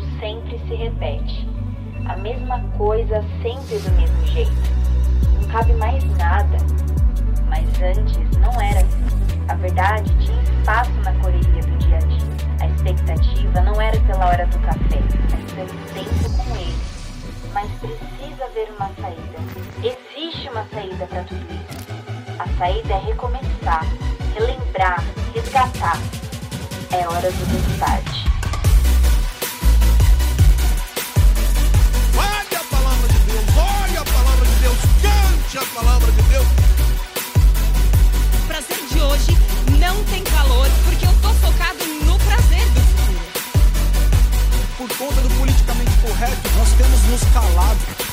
mundo sempre se repete. A mesma coisa sempre do mesmo jeito. Não cabe mais nada. Mas antes não era assim. A verdade tinha espaço na correria do dia a dia. A expectativa não era pela hora do café, mas pelo tempo com ele. Mas precisa haver uma saída. Existe uma saída para tudo isso. A saída é recomeçar, relembrar, resgatar. É hora do restart. Olha a palavra de Deus, olha a palavra de Deus, cante a palavra de Deus. O prazer de hoje não tem calor, porque eu tô focado no prazer do futuro. Por conta do politicamente correto, nós temos nos calado.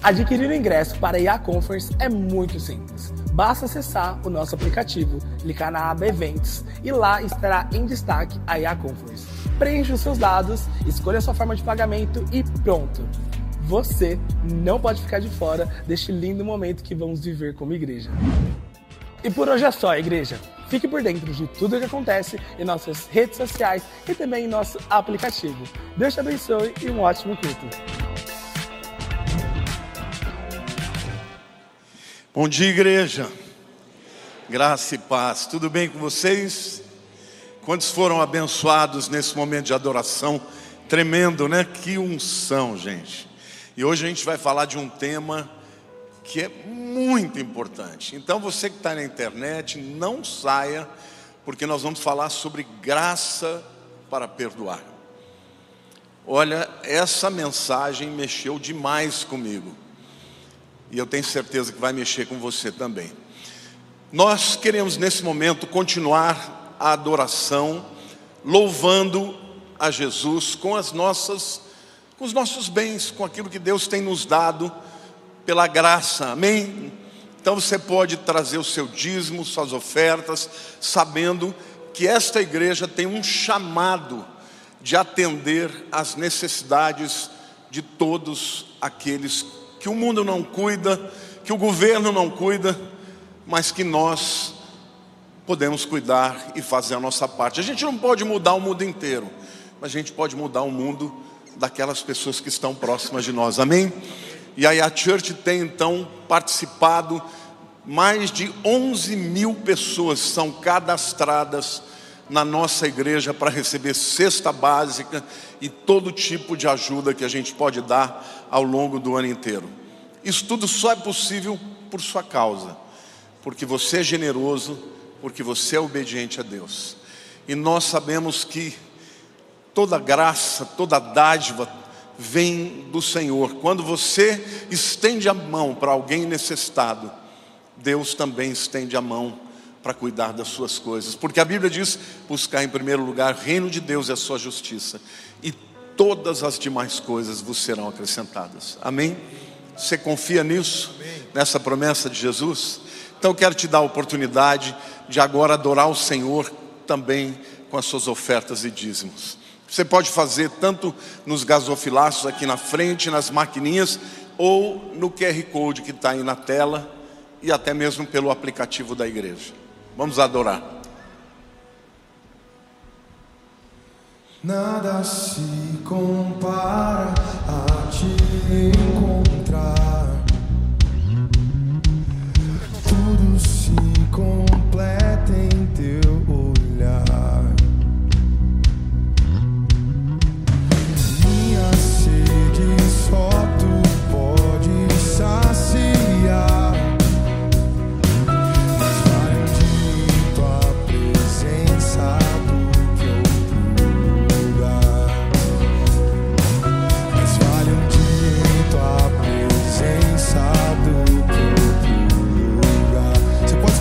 Adquirir o ingresso para a IA Conference é muito simples. Basta acessar o nosso aplicativo, clicar na aba Eventos e lá estará em destaque a IA Conference. Preencha os seus dados, escolha a sua forma de pagamento e pronto! Você não pode ficar de fora deste lindo momento que vamos viver como igreja. E por hoje é só, igreja! Fique por dentro de tudo o que acontece em nossas redes sociais e também em nosso aplicativo. Deus te abençoe e um ótimo culto! Bom dia, igreja, graça e paz, tudo bem com vocês? Quantos foram abençoados nesse momento de adoração? Tremendo, né? Que unção, gente. E hoje a gente vai falar de um tema que é muito importante. Então você que está na internet, não saia, porque nós vamos falar sobre graça para perdoar. Olha, essa mensagem mexeu demais comigo. E eu tenho certeza que vai mexer com você também. Nós queremos nesse momento continuar a adoração, louvando a Jesus com os nossos bens, com aquilo que Deus tem nos dado pela graça, amém? Então você pode trazer o seu dízimo, suas ofertas, sabendo que esta igreja tem um chamado de atender às necessidades de todos aqueles que o mundo não cuida, que o governo não cuida, mas que nós podemos cuidar e fazer a nossa parte. A gente não pode mudar o mundo inteiro, mas a gente pode mudar o mundo daquelas pessoas que estão próximas de nós, amém? E aí a Church tem então participado, mais de 11 mil pessoas são cadastradas na nossa igreja para receber cesta básica e todo tipo de ajuda que a gente pode dar ao longo do ano inteiro. Isso tudo só é possível por sua causa, porque você é generoso, porque você é obediente a Deus. E nós sabemos que toda graça, toda dádiva vem do Senhor. Quando você estende a mão para alguém necessitado, Deus também estende a mão para cuidar das suas coisas, porque a Bíblia diz: buscar em primeiro lugar o reino de Deus e a sua justiça, e todas as demais coisas vos serão acrescentadas, amém? Você confia nisso? Amém. Nessa promessa de Jesus? Então eu quero te dar a oportunidade de agora adorar o Senhor também com as suas ofertas e dízimos. Você pode fazer tanto nos gasofilaços aqui na frente, nas maquininhas, ou no QR Code que está aí na tela, e até mesmo pelo aplicativo da igreja. Vamos adorar. Nada se compara a te encontrar. Tudo se completa em teu olhar. Minha sede só tu podes saciar.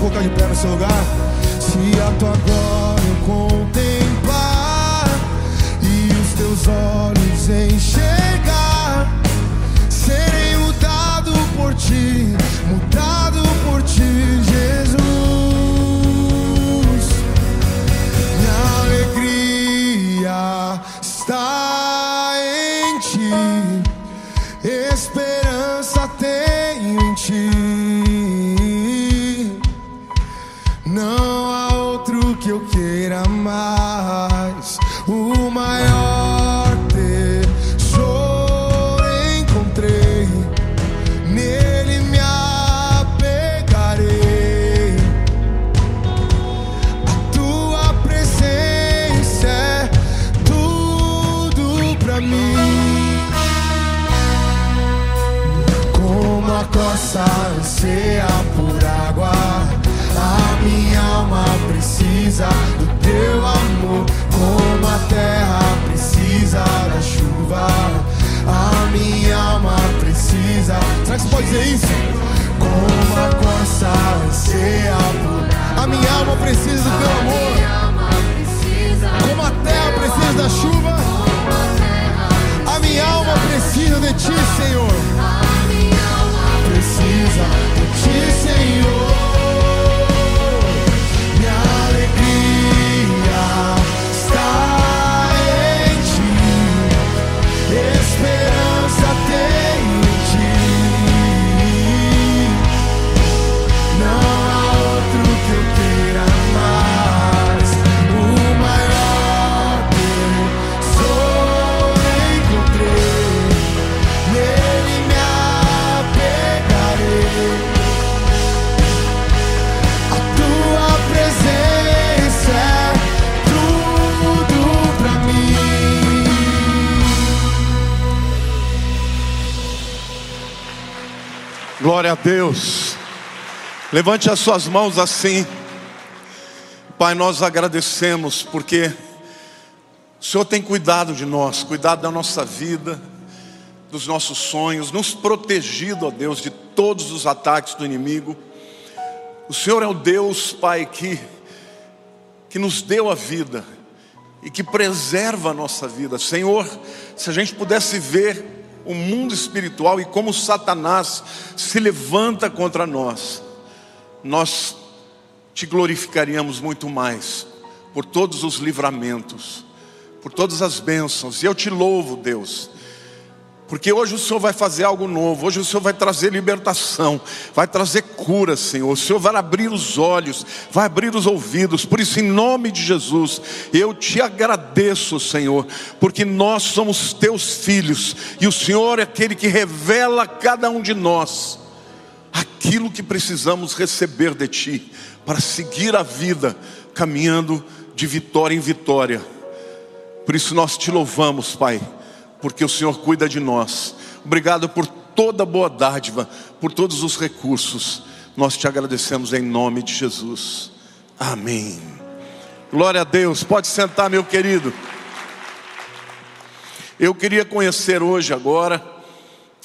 Colocar de pé no seu lugar. Se a tua glória eu contemplar e os teus olhos enxergar, serei mudado por ti, mudado por ti, Jesus. Minha alegria está em ti, esperança tenho em ti. Não há outro que eu queira mais, o maior tesouro encontrei, nele me apegarei, a tua presença é tudo pra mim, como a costa anseia por água. A minha alma precisa do teu amor, como a terra precisa da chuva. A minha alma precisa. Será que você pode dizer isso? Como a costa anseia por. A minha alma precisa do teu amor, como a terra precisa da chuva. A minha alma precisa de ti, Senhor. A minha alma precisa de ti, Senhor. Glória a Deus. Levante as suas mãos assim. Pai, nós agradecemos porque o Senhor tem cuidado de nós, cuidado da nossa vida, dos nossos sonhos, nos protegido, ó Deus, de todos os ataques do inimigo. O Senhor é o Deus, Pai, que nos deu a vida e que preserva a nossa vida. Senhor, se a gente pudesse ver o mundo espiritual e como Satanás se levanta contra nós, nós te glorificaríamos muito mais por todos os livramentos, por todas as bênçãos. E eu te louvo, Deus, porque hoje o Senhor vai fazer algo novo. Hoje o Senhor vai trazer libertação, vai trazer cura, Senhor. O Senhor vai abrir os olhos, vai abrir os ouvidos. Por isso, em nome de Jesus, eu te agradeço, Senhor, porque nós somos teus filhos e o Senhor é aquele que revela a cada um de nós aquilo que precisamos receber de ti para seguir a vida caminhando de vitória em vitória. Por isso nós te louvamos, Pai, porque o Senhor cuida de nós. Obrigado por toda boa dádiva, por todos os recursos. Nós te agradecemos em nome de Jesus. Amém. Glória a Deus. Pode sentar, meu querido. Eu queria conhecer hoje, agora,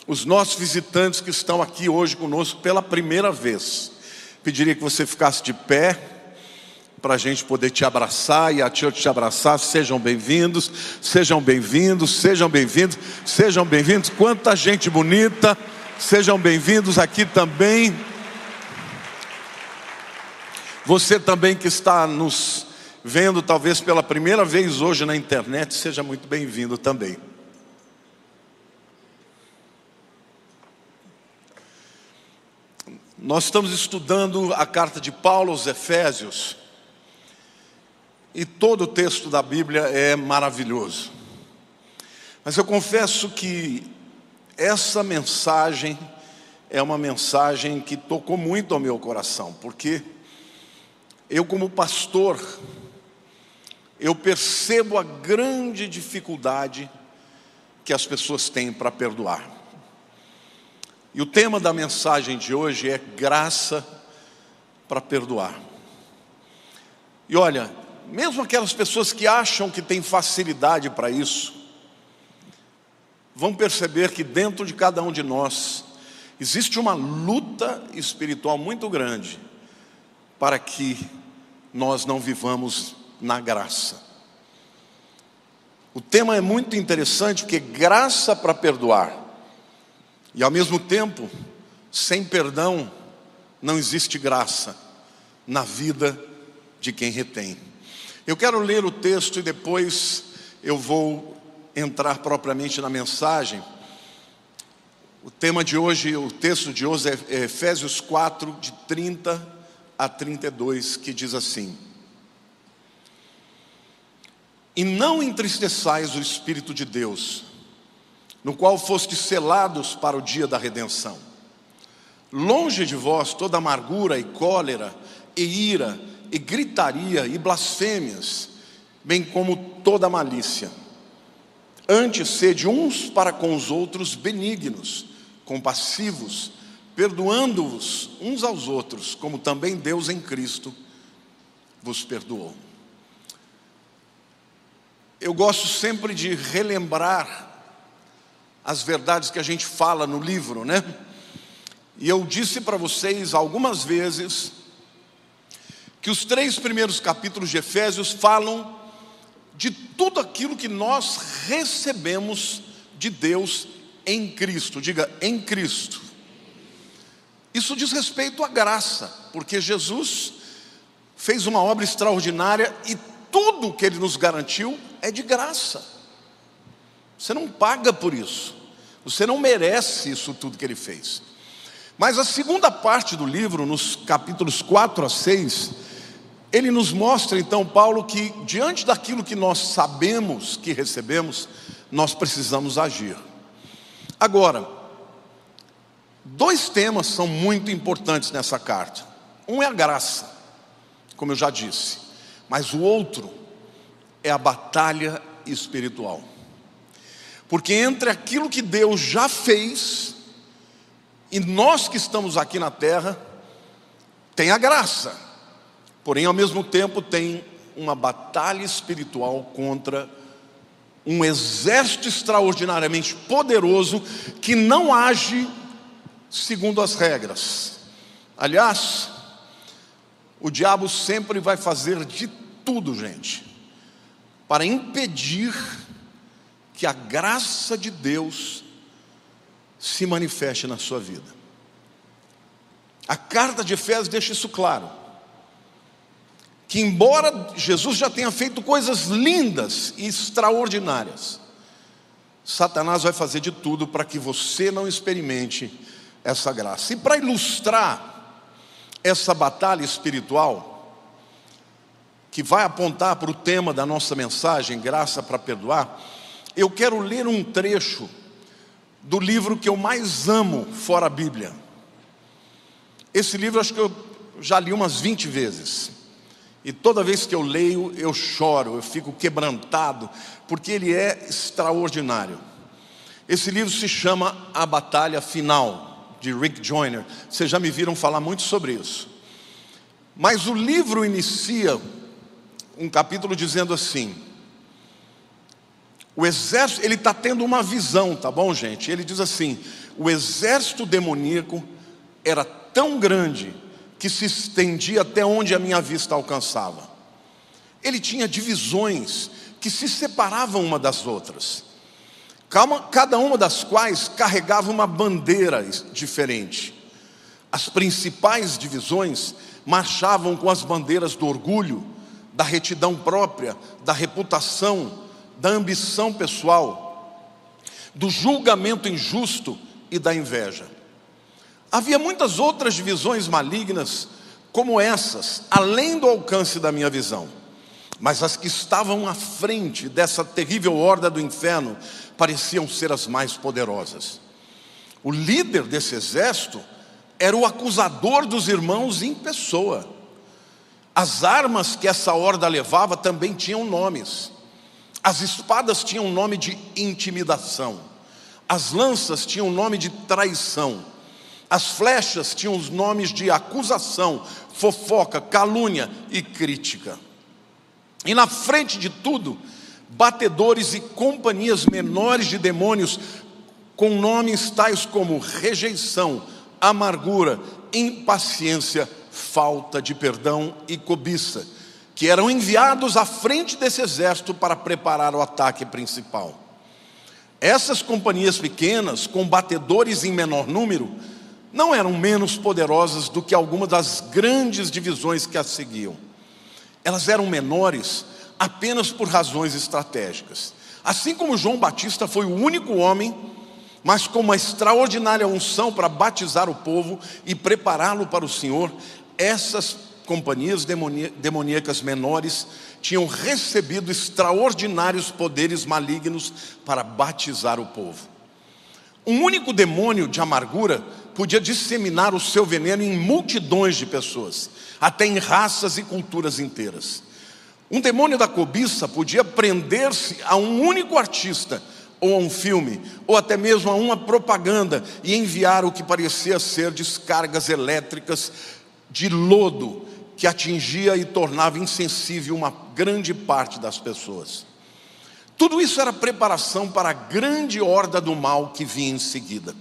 os nossos visitantes que estão aqui hoje conosco pela primeira vez. Pediria que você ficasse de pé para a gente poder te abraçar e a tia te abraçar. Sejam bem-vindos, sejam bem-vindos, sejam bem-vindos, sejam bem-vindos. Quanta gente bonita, sejam bem-vindos aqui também. Você também que está nos vendo, talvez pela primeira vez hoje na internet, seja muito bem-vindo também. Nós estamos estudando a carta de Paulo aos Efésios. E todo o texto da Bíblia é maravilhoso. Mas eu confesso que essa mensagem é uma mensagem que tocou muito ao meu coração, porque eu, como pastor, eu percebo a grande dificuldade que as pessoas têm para perdoar. E o tema da mensagem de hoje é graça para perdoar. E olha, mesmo aquelas pessoas que acham que têm facilidade para isso, vão perceber que dentro de cada um de nós existe uma luta espiritual muito grande para que nós não vivamos na graça. O tema é muito interessante porque graça para perdoar, e ao mesmo tempo, sem perdão não existe graça na vida de quem retém. Eu quero ler o texto e depois eu vou entrar propriamente na mensagem. O tema de hoje, o texto de hoje é Efésios 4, de 30 a 32, que diz assim: E não entristeçais o Espírito de Deus, no qual fostes selados para o dia da redenção. Longe de vós toda amargura e cólera, e ira, e gritaria, e blasfêmias, bem como toda malícia. Antes sede uns para com os outros benignos, compassivos, perdoando-vos uns aos outros, como também Deus em Cristo vos perdoou. Eu gosto sempre de relembrar as verdades que a gente fala no livro, né? E eu disse para vocês algumas vezes que os 3 primeiros capítulos de Efésios falam de tudo aquilo que nós recebemos de Deus em Cristo. Diga, em Cristo. Isso diz respeito à graça, porque Jesus fez uma obra extraordinária e tudo que Ele nos garantiu é de graça. Você não paga por isso. Você não merece isso tudo que Ele fez. Mas a segunda parte do livro, nos capítulos 4 a 6, ele nos mostra então, Paulo, que diante daquilo que nós sabemos que recebemos, nós precisamos agir. Agora, 2 temas são muito importantes nessa carta. Um é a graça, como eu já disse. Mas o outro é a batalha espiritual. Porque entre aquilo que Deus já fez e nós que estamos aqui na terra, tem a graça. Porém, ao mesmo tempo, tem uma batalha espiritual contra um exército extraordinariamente poderoso que não age segundo as regras. Aliás, o diabo sempre vai fazer de tudo, gente, para impedir que a graça de Deus se manifeste na sua vida. A carta de Efésios deixa isso claro, que embora Jesus já tenha feito coisas lindas e extraordinárias, Satanás vai fazer de tudo para que você não experimente essa graça. E para ilustrar essa batalha espiritual, que vai apontar para o tema da nossa mensagem, graça para perdoar, eu quero ler um trecho do livro que eu mais amo fora a Bíblia. Esse livro acho que eu já li umas 20 vezes. E toda vez que eu leio, eu choro, eu fico quebrantado, porque ele é extraordinário. Esse livro se chama A Batalha Final, de Rick Joyner. Vocês já me viram falar muito sobre isso. Mas o livro inicia um capítulo dizendo assim: o exército, ele está tendo uma visão, tá bom, gente? Ele diz assim: o exército demoníaco era tão grande que se estendia até onde a minha vista alcançava. Ele tinha divisões que se separavam uma das outras, cada uma das quais carregava uma bandeira diferente. As principais divisões marchavam com as bandeiras do orgulho, da retidão própria, da reputação, da ambição pessoal, do julgamento injusto e da inveja. Havia muitas outras divisões malignas como essas, além do alcance da minha visão. Mas as que estavam à frente dessa terrível horda do inferno pareciam ser as mais poderosas. O líder desse exército era o acusador dos irmãos em pessoa. As armas que essa horda levava também tinham nomes. As espadas tinham o nome de intimidação. As lanças tinham o nome de traição. As flechas tinham os nomes de acusação, fofoca, calúnia e crítica. E na frente de tudo, batedores e companhias menores de demônios com nomes tais como rejeição, amargura, impaciência, falta de perdão e cobiça, que eram enviados à frente desse exército para preparar o ataque principal. Essas companhias pequenas, com batedores em menor número, não eram menos poderosas do que algumas das grandes divisões que as seguiam. Elas eram menores apenas por razões estratégicas. Assim como João Batista foi o único homem, mas com uma extraordinária unção para batizar o povo e prepará-lo para o Senhor, essas companhias demoníacas menores tinham recebido extraordinários poderes malignos para batizar o povo. Um único demônio de amargura podia disseminar o seu veneno em multidões de pessoas, até em raças e culturas inteiras. Um demônio da cobiça podia prender-se a um único artista, ou a um filme, ou até mesmo a uma propaganda, e enviar o que parecia ser descargas elétricas de lodo, que atingia e tornava insensível uma grande parte das pessoas. Tudo isso era preparação para a grande horda do mal que vinha em seguida.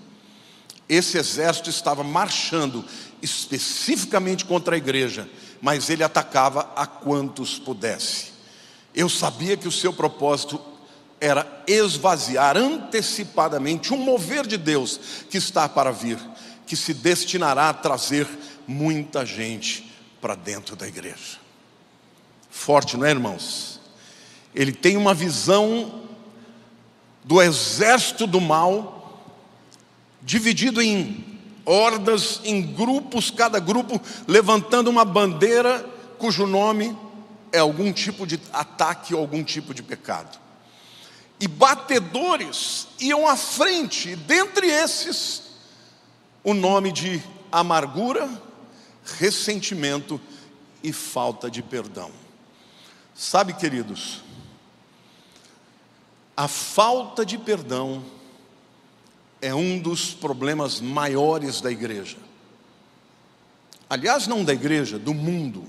Esse exército estava marchando especificamente contra a igreja, mas ele atacava a quantos pudesse. Eu sabia que o seu propósito era esvaziar antecipadamente um mover de Deus que está para vir, que se destinará a trazer muita gente para dentro da igreja. Forte, não é, irmãos? Ele tem uma visão do exército do mal dividido em hordas, em grupos, cada grupo levantando uma bandeira cujo nome é algum tipo de ataque ou algum tipo de pecado. E batedores iam à frente, e dentre esses, o nome de amargura, ressentimento e falta de perdão. Sabe, queridos, a falta de perdão é um dos problemas maiores da igreja. Aliás, não da igreja, do mundo.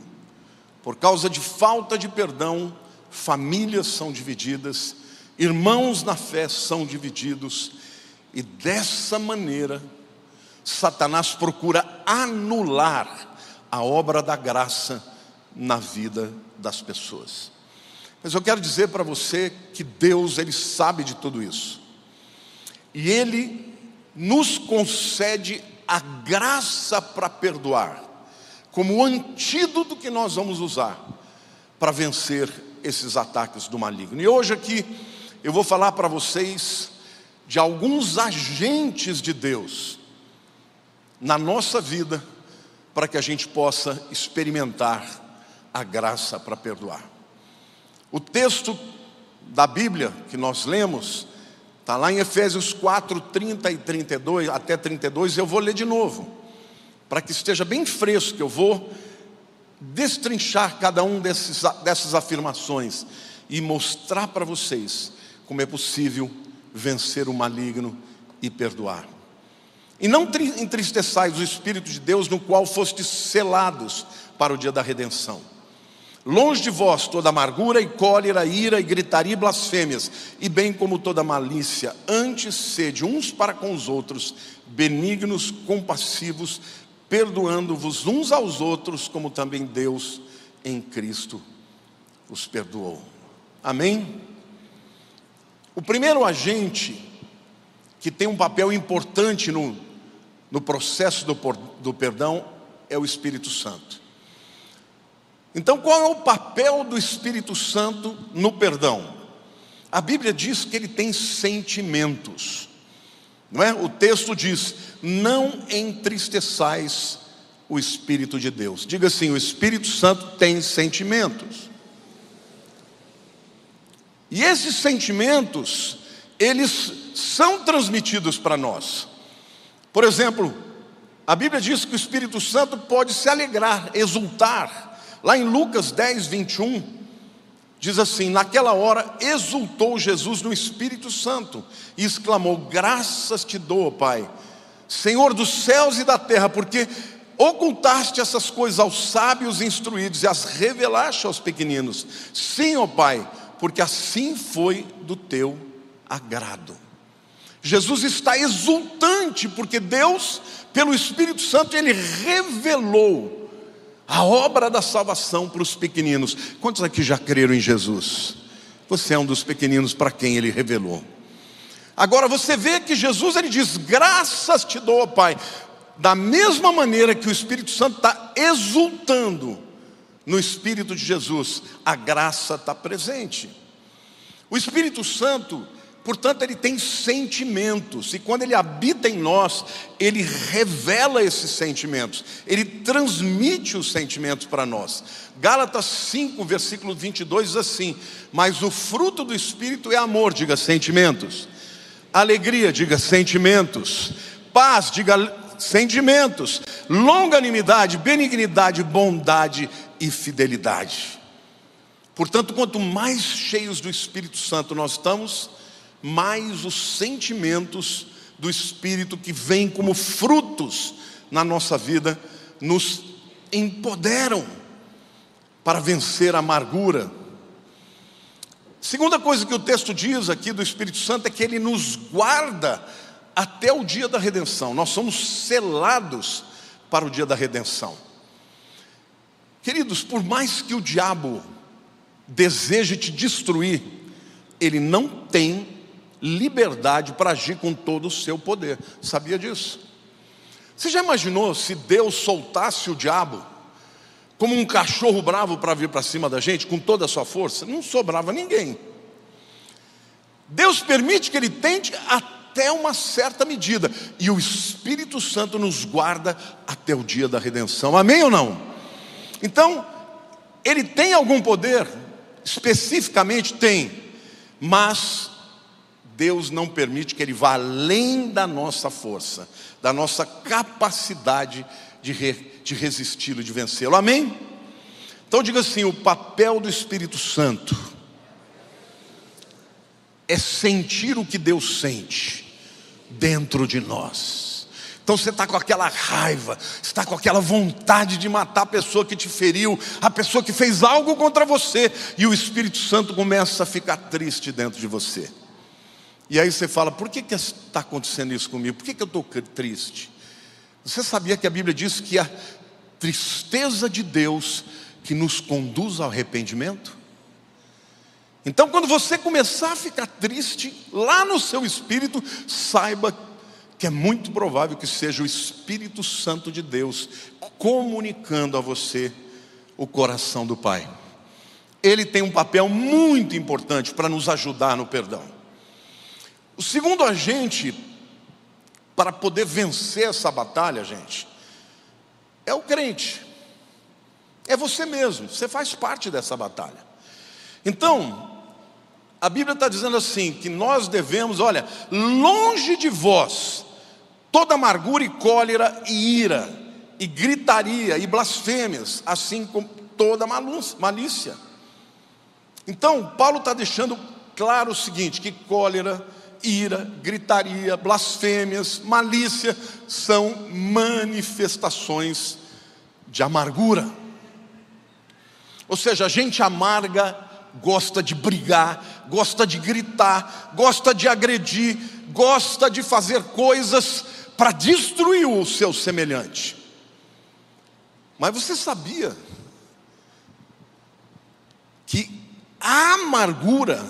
Por causa de falta de perdão, famílias são divididas, irmãos na fé são divididos, e dessa maneira Satanás procura anular a obra da graça na vida das pessoas. Mas eu quero dizer para você que Deus, ele sabe de tudo isso, e ele nos concede a graça para perdoar, como o antídoto que nós vamos usar para vencer esses ataques do maligno. E hoje aqui eu vou falar para vocês de alguns agentes de Deus na nossa vida, para que a gente possa experimentar a graça para perdoar. O texto da Bíblia que nós lemos está lá em Efésios 4, 30 e 32, até 32, eu vou ler de novo, para que esteja bem fresco. Eu vou destrinchar cada um dessas afirmações e mostrar para vocês como é possível vencer o maligno e perdoar. E não entristeçais o Espírito de Deus, no qual fostes selados para o dia da redenção. Longe de vós toda amargura e cólera, ira e gritaria e blasfêmias, e bem como toda malícia. Antes sede uns para com os outros benignos, compassivos, perdoando-vos uns aos outros, como também Deus em Cristo os perdoou. Amém? O primeiro agente que tem um papel importante no processo do perdão é o Espírito Santo. Então, qual é o papel do Espírito Santo no perdão? A Bíblia diz que ele tem sentimentos, não é? O texto diz: não entristeçais o Espírito de Deus. Diga assim: o Espírito Santo tem sentimentos. E esses sentimentos, eles são transmitidos para nós. Por exemplo, a Bíblia diz que o Espírito Santo pode se alegrar, exultar. Lá em Lucas 10, 21, diz assim: naquela hora exultou Jesus no Espírito Santo e exclamou: graças te dou, Pai, Senhor dos céus e da terra, porque ocultaste essas coisas aos sábios e instruídos e as revelaste aos pequeninos. Sim, ó Pai, porque assim foi do teu agrado. Jesus está exultante porque Deus, pelo Espírito Santo, ele revelou a obra da salvação para os pequeninos. Quantos aqui já creram em Jesus? Você é um dos pequeninos para quem ele revelou. Agora você vê que Jesus, ele diz: graças te dou, Pai. Da mesma maneira que o Espírito Santo está exultando no Espírito de Jesus, a graça está presente. O Espírito Santo, Portanto, ele tem sentimentos, e quando ele habita em nós, ele revela esses sentimentos, ele transmite os sentimentos para nós. Gálatas 5, versículo 22 diz assim: mas o fruto do Espírito é amor, diga sentimentos; alegria, diga sentimentos; paz, diga sentimentos; longanimidade, benignidade, bondade e fidelidade. Portanto, quanto mais cheios do Espírito Santo nós estamos, mais os sentimentos do Espírito, que vêm como frutos na nossa vida, nos empoderam para vencer a amargura. Segunda coisa que o texto diz aqui do Espírito Santo é que ele nos guarda até o dia da redenção. Nós somos selados para o dia da redenção. Queridos, por mais que o diabo deseje te destruir, ele não tem liberdade para agir com todo o seu poder. Sabia disso? Você já imaginou se Deus soltasse o diabo como um cachorro bravo para vir para cima da gente com toda a sua força? Não sobrava ninguém. Deus permite que ele tente até uma certa medida, e o Espírito Santo nos guarda até o dia da redenção. Amém ou não? Então, ele tem algum poder? Especificamente tem, mas Deus não permite que ele vá além da nossa força, da nossa capacidade de resisti-lo, de vencê-lo. Amém? Então diga assim: o papel do Espírito Santo é sentir o que Deus sente dentro de nós. Então você está com aquela raiva, está com aquela vontade de matar a pessoa que te feriu, a pessoa que fez algo contra você, e o Espírito Santo começa a ficar triste dentro de você. E aí você fala: por que está acontecendo isso comigo? Por que eu estou triste? Você sabia que a Bíblia diz que a tristeza de Deus que nos conduz ao arrependimento? Então, quando você começar a ficar triste, lá no seu espírito, saiba que é muito provável que seja o Espírito Santo de Deus comunicando a você o coração do Pai. Ele tem um papel muito importante para nos ajudar no perdão. O segundo agente para poder vencer essa batalha, gente, é o crente. É você mesmo, você faz parte dessa batalha. Então, a Bíblia está dizendo assim, que nós devemos, olha, longe de vós toda amargura e cólera e ira, e gritaria e blasfêmias, assim como toda malícia. Então, Paulo está deixando claro o seguinte, que cólera, ira, gritaria, blasfêmias, malícia são manifestações de amargura. Ou seja, a gente amarga gosta de brigar, gosta de gritar, gosta de agredir, gosta de fazer coisas para destruir o seu semelhante. Mas você sabia que a amargura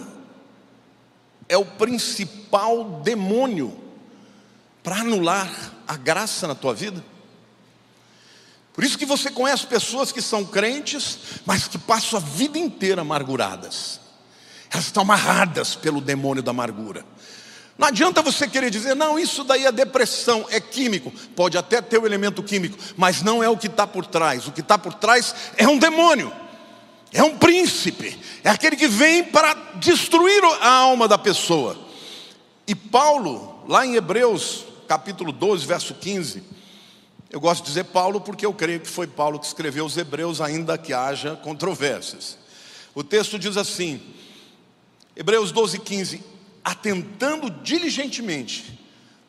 é o principal demônio para anular a graça na tua vida? Por isso que você conhece pessoas que são crentes, mas que passam a vida inteira amarguradas. Elas estão amarradas pelo demônio da amargura. Não adianta você querer dizer: não, isso daí é depressão, é químico. Pode até ter o elemento químico, mas não é o que está por trás. O que está por trás é um demônio. É um príncipe, é aquele que vem para destruir a alma da pessoa. E Paulo, lá em Hebreus, capítulo 12, verso 15, eu gosto de dizer Paulo porque eu creio que foi Paulo que escreveu os Hebreus, ainda que haja controvérsias. O texto diz assim, Hebreus 12, 15, atentando diligentemente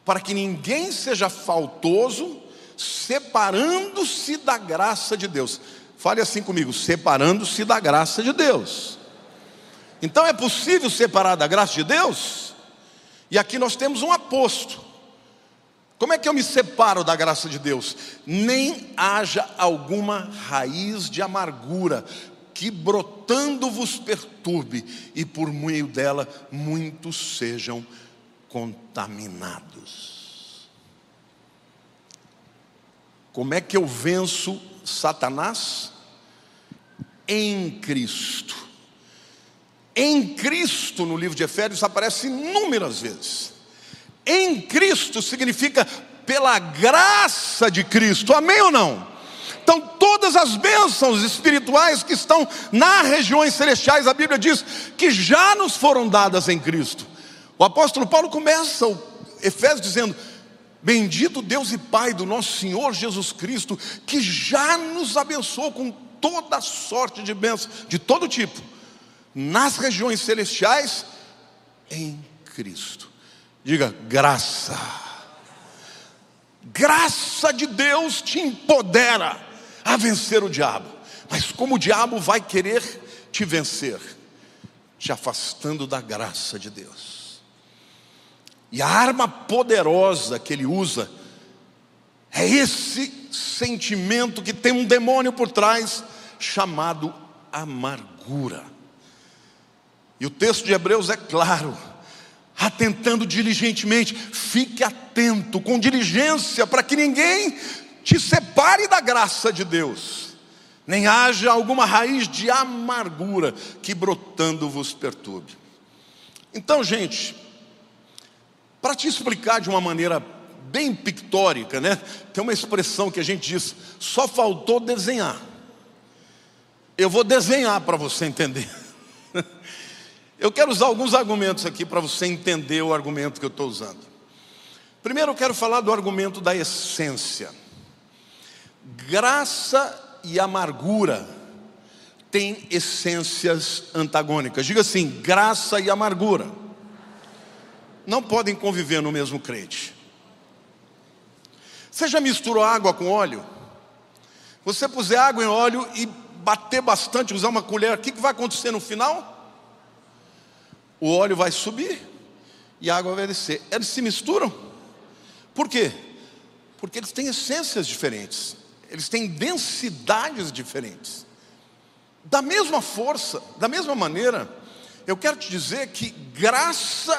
para que ninguém seja faltoso, separando-se da graça de Deus. Fale assim comigo: separando-se da graça de Deus. Então é possível separar da graça de Deus? E aqui nós temos um aposto. Como é que eu me separo da graça de Deus? Nem haja alguma raiz de amargura que brotando vos perturbe, e por meio dela muitos sejam contaminados. Como é que eu venço Satanás? Em Cristo. Em Cristo, no livro de Efésios, aparece inúmeras vezes. Em Cristo significa pela graça de Cristo. Amém ou não? Então todas as bênçãos espirituais que estão nas regiões celestiais, a Bíblia diz que já nos foram dadas em Cristo. O apóstolo Paulo começa o Efésios dizendo: bendito Deus e Pai do nosso Senhor Jesus Cristo, que já nos abençoou com toda sorte de bênçãos, de todo tipo, nas regiões celestiais, em Cristo. Diga, graça. Graça de Deus te empodera a vencer o diabo. Mas como o diabo vai querer te vencer? Te afastando da graça de Deus. E a arma poderosa que ele usa é esse sentimento que tem um demônio por trás, chamado amargura. E o texto de Hebreus é claro: atentando diligentemente, fique atento, com diligência, para que ninguém te separe da graça de Deus, nem haja alguma raiz de amargura que brotando vos perturbe. Então, gente, para te explicar de uma maneira bem pictórica, né? Tem uma expressão que a gente diz: só faltou desenhar. Eu vou desenhar para você entender. Eu quero usar alguns argumentos aqui para você entender o argumento que eu estou usando. Primeiro eu quero falar do argumento da essência. Graça e amargura têm essências antagônicas. Diga assim: graça e amargura não podem conviver no mesmo crente. Você já misturou água com óleo? Você puser água em óleo e bater bastante, usar uma colher, o que vai acontecer no final? O óleo vai subir e a água vai descer. Eles se misturam. Por quê? Porque eles têm essências diferentes. Eles têm densidades diferentes. Da mesma força, da mesma maneira, eu quero te dizer que graça,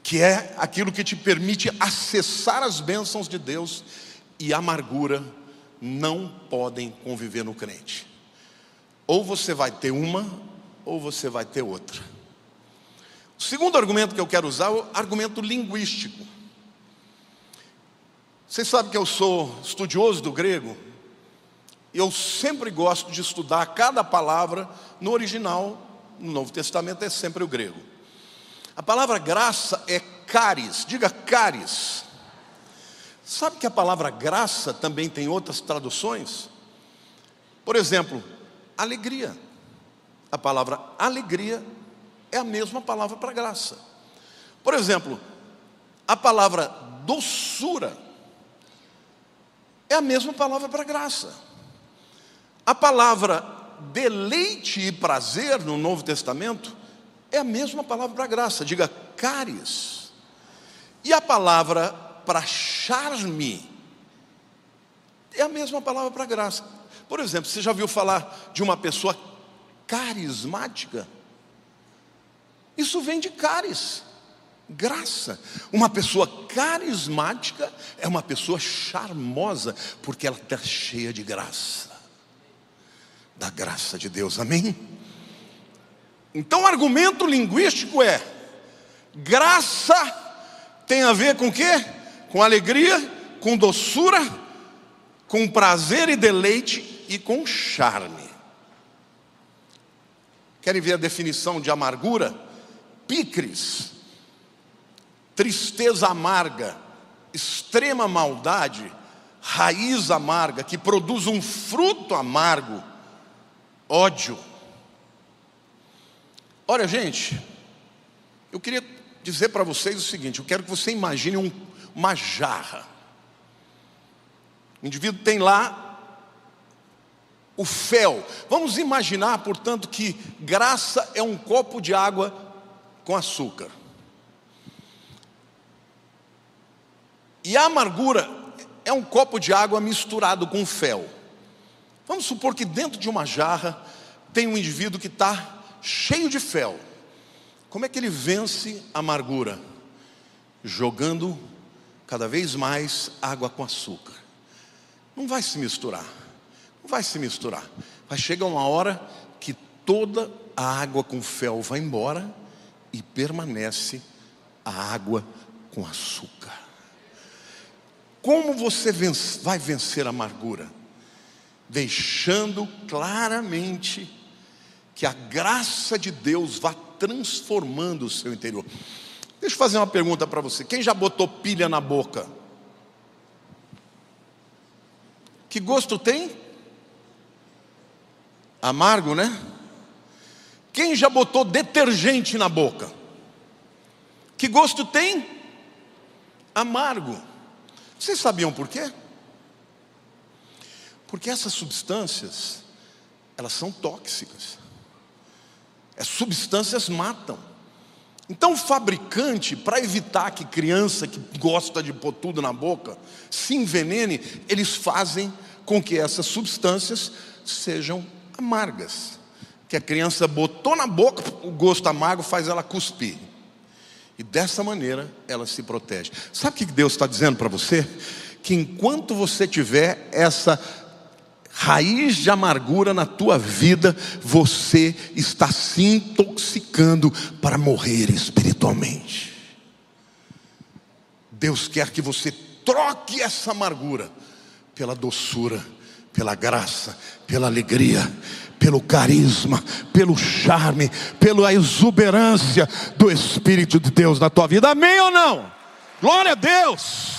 que é aquilo que te permite acessar as bênçãos de Deus, e amargura não podem conviver no crente. Ou você vai ter uma, ou você vai ter outra. O segundo argumento que eu quero usar é o argumento linguístico. Vocês sabem que eu sou estudioso do grego. Eu sempre gosto de estudar cada palavra no original. No Novo Testamento é sempre o grego. A palavra graça é caris. Diga caris. Sabe que a palavra graça também tem outras traduções? Por exemplo, alegria. A palavra alegria é a mesma palavra para graça. Por exemplo, a palavra doçura é a mesma palavra para graça. A palavra deleite e prazer no Novo Testamento é a mesma palavra para graça. Diga caris. E a palavra para charme é a mesma palavra para graça. Por exemplo, você já viu falar de uma pessoa carismática? Isso vem de caris, graça. Uma pessoa carismática é uma pessoa charmosa, porque ela está cheia de graça, da graça de Deus, amém? Então o argumento linguístico é: graça tem a ver com o quê? Com alegria, com doçura, com prazer e deleite e com charme. Querem ver a definição de amargura? Pícris, tristeza amarga, extrema maldade, raiz amarga, que produz um fruto amargo, ódio. Olha, gente, eu queria dizer para vocês o seguinte: eu quero que você imagine uma jarra. O indivíduo tem lá o fel. Vamos imaginar, portanto, que graça é um copo de água com açúcar. E a amargura é um copo de água misturado com fel. Vamos supor que dentro de uma jarra tem um indivíduo que está cheio de fel. Como é que ele vence a amargura? Jogando cada vez mais água com açúcar. Não vai se misturar. Não vai se misturar. Vai chegar uma hora que toda a água com fel vai embora e permanece a água com açúcar. Como você vai vencer a amargura? Deixando claramente que a graça de Deus vá transformando o seu interior. Deixa eu fazer uma pergunta para você. Quem já botou pilha na boca? Que gosto tem? Amargo, né? Quem já botou detergente na boca? Que gosto tem? Amargo. Vocês sabiam por quê? Porque essas substâncias, elas são tóxicas. As substâncias matam. Então o fabricante, para evitar que criança que gosta de pôr tudo na boca se envenene, eles fazem com que essas substâncias sejam amargas. Que a criança botou na boca, o gosto amargo faz ela cuspir. E dessa maneira ela se protege. Sabe o que Deus está dizendo para você? Que enquanto você tiver essa raiz de amargura na tua vida, você está se intoxicando para morrer espiritualmente. Deus quer que você troque essa amargura pela doçura, pela graça, pela alegria, pelo carisma, pelo charme, pela exuberância do Espírito de Deus na tua vida. Amém ou não? Glória a Deus!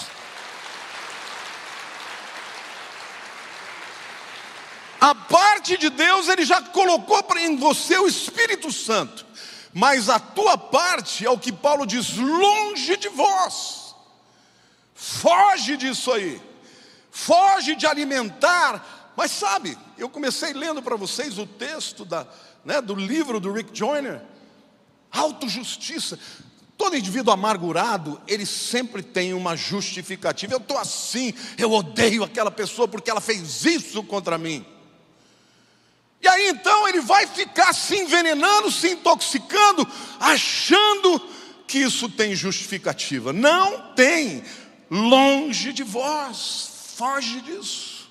A parte de Deus, Ele já colocou em você o Espírito Santo. Mas a tua parte é o que Paulo diz, longe de vós. Foge disso aí. Foge de alimentar. Mas sabe, eu comecei lendo para vocês o texto do livro do Rick Joyner. Autojustiça. Todo indivíduo amargurado, ele sempre tem uma justificativa. Eu estou assim, eu odeio aquela pessoa porque ela fez isso contra mim. E aí então ele vai ficar se envenenando, se intoxicando, achando que isso tem justificativa. Não tem. Longe de vós, foge disso.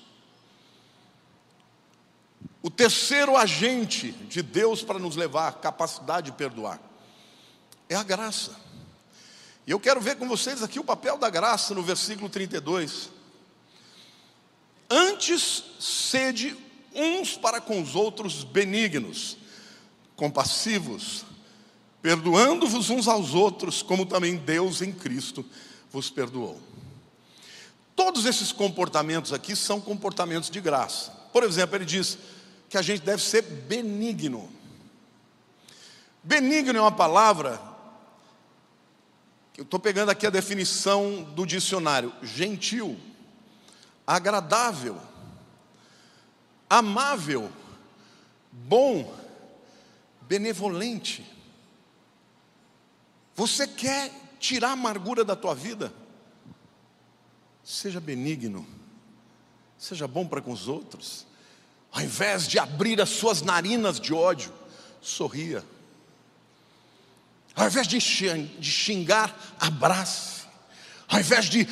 O terceiro agente de Deus para nos levar à capacidade de perdoar é a graça. E eu quero ver com vocês aqui o papel da graça no versículo 32. Antes sede uns para com os outros benignos, compassivos, perdoando-vos uns aos outros, como também Deus em Cristo vos perdoou. Todos esses comportamentos aqui são comportamentos de graça. Por exemplo, ele diz que a gente deve ser benigno. Benigno é uma palavra, eu estou pegando aqui a definição do dicionário, gentil, agradável, amável, bom, benevolente. Você quer tirar a amargura da tua vida? Seja benigno, seja bom para com os outros. Ao invés de abrir as suas narinas de ódio, sorria. Ao invés de xingar, abrace. Ao invés de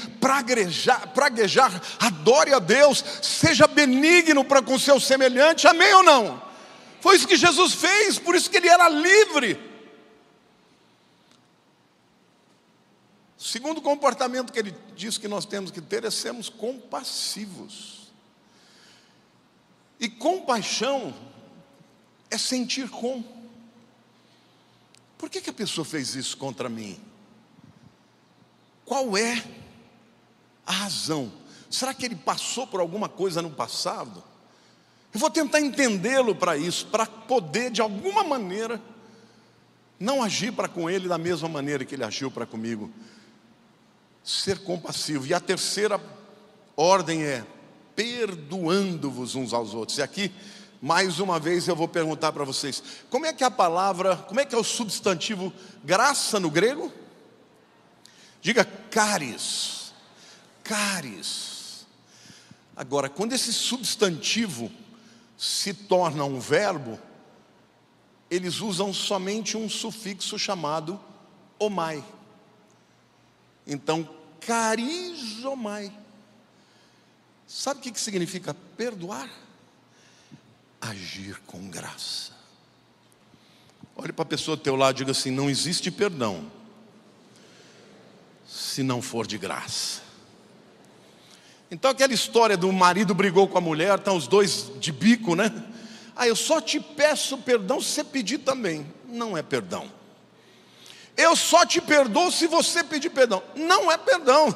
praguejar, adore a Deus. Seja benigno para com seu semelhante. Amém ou não? Foi isso que Jesus fez, por isso que ele era livre. O segundo comportamento que ele diz que nós temos que ter é sermos compassivos. E compaixão é sentir com. Por que a pessoa fez isso contra mim? Qual é a razão? Será que ele passou por alguma coisa no passado? Eu vou tentar entendê-lo para isso, para poder de alguma maneira não agir para com ele da mesma maneira que ele agiu para comigo. Ser compassivo. E a terceira ordem é perdoando-vos uns aos outros. E aqui, mais uma vez, eu vou perguntar para vocês, como é que é o substantivo graça no grego? Diga caris, caris. Agora, quando esse substantivo se torna um verbo, eles usam somente um sufixo chamado omai. Então, carizomai. Sabe o que significa perdoar? Agir com graça. Olhe para a pessoa do teu lado e diga assim: não existe perdão se não for de graça. Então aquela história do marido brigou com a mulher, estão os dois de bico, né? Ah, eu só te peço perdão se você pedir também. Não é perdão. Eu só te perdoo se você pedir perdão. Não é perdão.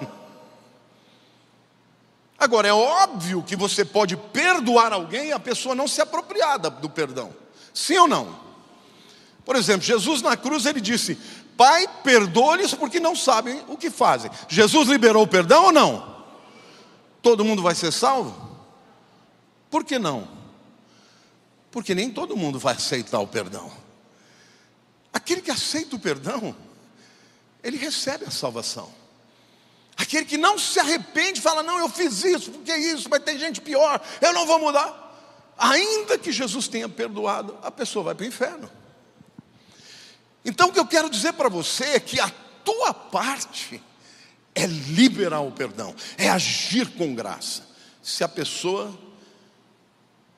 Agora, é óbvio que você pode perdoar alguém e a pessoa não se apropriar do perdão. Sim ou não? Por exemplo, Jesus na cruz, ele disse: Pai, perdoa-lhes porque não sabem o que fazem. Jesus liberou o perdão ou não? Todo mundo vai ser salvo? Por que não? Porque nem todo mundo vai aceitar o perdão. Aquele que aceita o perdão, ele recebe a salvação. Aquele que não se arrepende, fala: não, eu fiz isso, porque é isso, mas tem gente pior, eu não vou mudar. Ainda que Jesus tenha perdoado, a pessoa vai para o inferno. Então o que eu quero dizer para você é que a tua parte é liberar o perdão, é agir com graça. Se a pessoa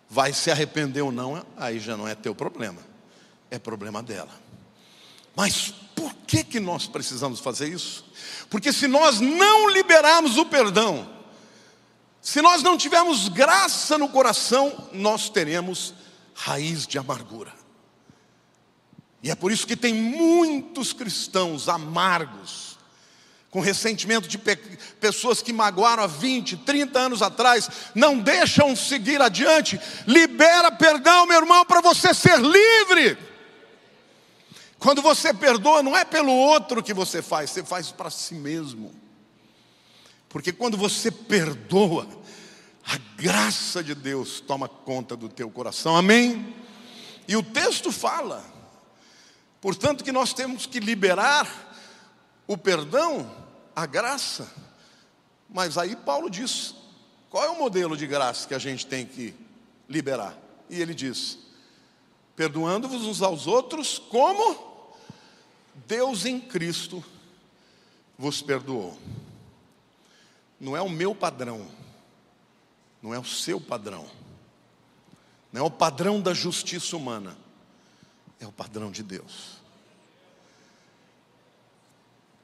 vai se arrepender ou não, aí já não é teu problema, é problema dela. Mas por que nós precisamos fazer isso? Porque se nós não liberarmos o perdão, se nós não tivermos graça no coração, nós teremos raiz de amargura. E é por isso que tem muitos cristãos amargos, com ressentimento de pessoas que magoaram há 20, 30 anos atrás, não deixam seguir adiante. Libera perdão, meu irmão, para você ser livre. Quando você perdoa, não é pelo outro que você faz para si mesmo. Porque quando você perdoa, a graça de Deus toma conta do teu coração, amém? E o texto fala, portanto, que nós temos que liberar o perdão, a graça. Mas aí Paulo diz, qual é o modelo de graça que a gente tem que liberar? E ele diz: perdoando-vos uns aos outros, como Deus em Cristo vos perdoou. Não é o meu padrão, não é o seu padrão, não é o padrão da justiça humana, é o padrão de Deus.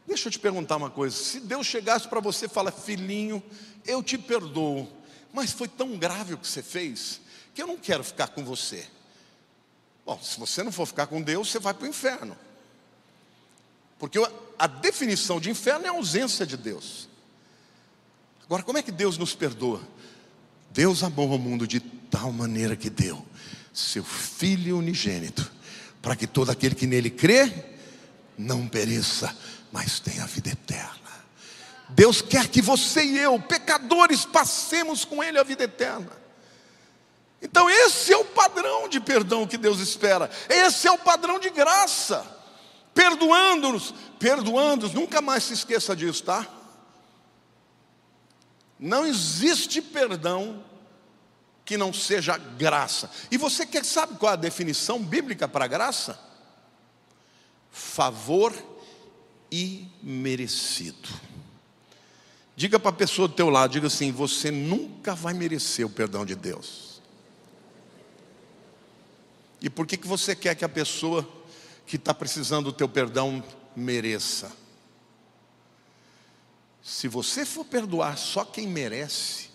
Deixa eu te perguntar uma coisa: se Deus chegasse para você e falar: filhinho, eu te perdoo, mas foi tão grave o que você fez, que eu não quero ficar com você. Bom, se você não for ficar com Deus, você vai para o inferno. Porque a definição de inferno é a ausência de Deus. Agora, como é que Deus nos perdoa? Deus amou o mundo de tal maneira que deu seu Filho unigênito, para que todo aquele que nele crê não pereça, mas tenha a vida eterna. Deus quer que você e eu, pecadores, passemos com Ele a vida eterna. Então esse é o padrão de perdão que Deus espera. Esse é o padrão de graça. Perdoando-nos, perdoando-nos. Nunca mais se esqueça disso, tá? Não existe perdão que não seja graça. E você quer saber qual é a definição bíblica para graça? Favor imerecido. Diga para a pessoa do teu lado, diga assim: você nunca vai merecer o perdão de Deus. E por que você quer que a pessoa que está precisando do teu perdão mereça? Se você for perdoar só quem merece,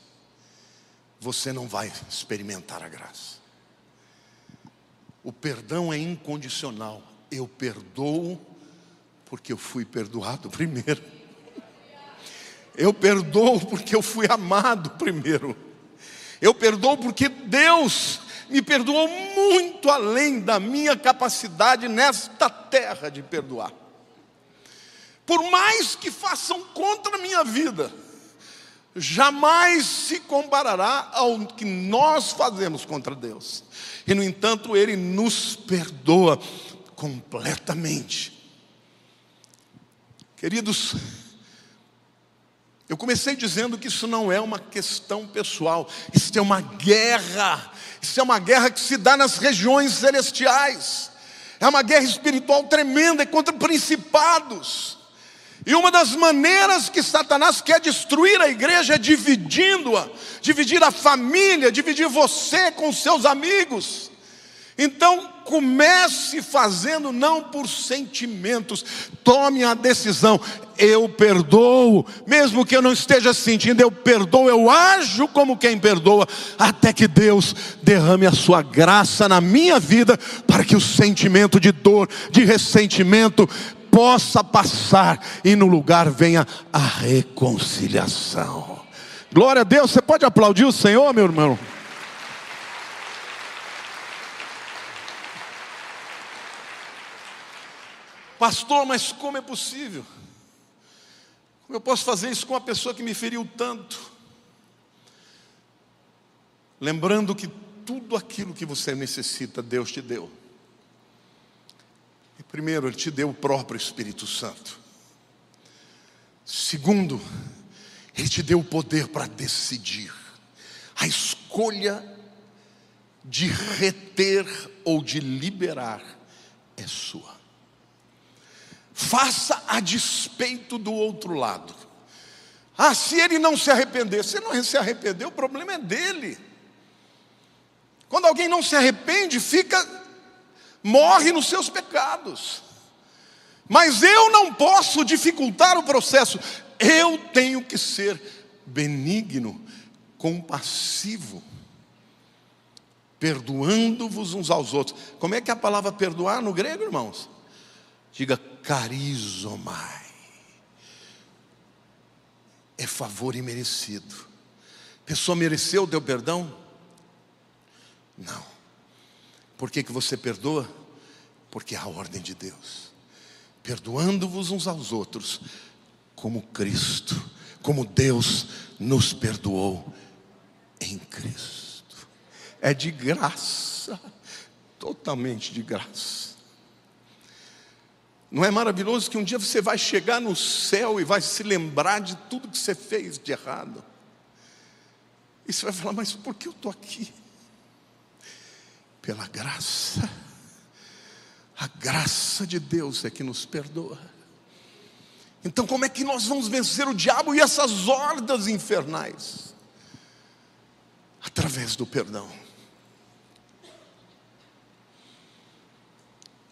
você não vai experimentar a graça. O perdão é incondicional. Eu perdoo porque eu fui perdoado primeiro. Eu perdoo porque eu fui amado primeiro. Eu perdoo porque Deus me perdoou muito além da minha capacidade nesta terra de perdoar. Por mais que façam contra a minha vida, jamais se comparará ao que nós fazemos contra Deus. E no entanto, Ele nos perdoa completamente. Queridos, eu comecei dizendo que isso não é uma questão pessoal. Isso é uma guerra. Isso é uma guerra que se dá nas regiões celestiais. É uma guerra espiritual tremenda, é contra principados. E uma das maneiras que Satanás quer destruir a igreja é dividindo-a, dividir a família, dividir você com seus amigos. Então, comece fazendo não por sentimentos. Tome a decisão. Eu perdoo. Mesmo que eu não esteja sentindo, eu perdoo. Eu ajo como quem perdoa. Até que Deus derrame a sua graça na minha vida, para que o sentimento de dor, de ressentimento, possa passar. E no lugar venha a reconciliação. Glória a Deus. Você pode aplaudir o Senhor, meu irmão? Pastor, mas como é possível? Como eu posso fazer isso com uma pessoa que me feriu tanto? Lembrando que tudo aquilo que você necessita, Deus te deu. E primeiro, Ele te deu o próprio Espírito Santo. Segundo, Ele te deu o poder para decidir. A escolha de reter ou de liberar é sua. Faça a despeito do outro lado. Ah, se ele não se arrepender. Se ele não se arrepender, o problema é dele. Quando alguém não se arrepende, morre nos seus pecados. Mas eu não posso dificultar o processo. Eu tenho que ser benigno, compassivo, perdoando-vos uns aos outros. Como é que é a palavra perdoar no grego, irmãos? Diga carizomai. É favor imerecido. A pessoa mereceu o teu perdão? Não. Por que você perdoa? Porque é a ordem de Deus. Perdoando-vos uns aos outros, como Cristo, como Deus nos perdoou em Cristo. É de graça, totalmente de graça. Não é maravilhoso que um dia você vai chegar no céu e vai se lembrar de tudo que você fez de errado? E você vai falar, mas por que eu estou aqui? Pela graça. A graça de Deus é que nos perdoa. Então como é que nós vamos vencer o diabo e essas hordas infernais? Através do perdão.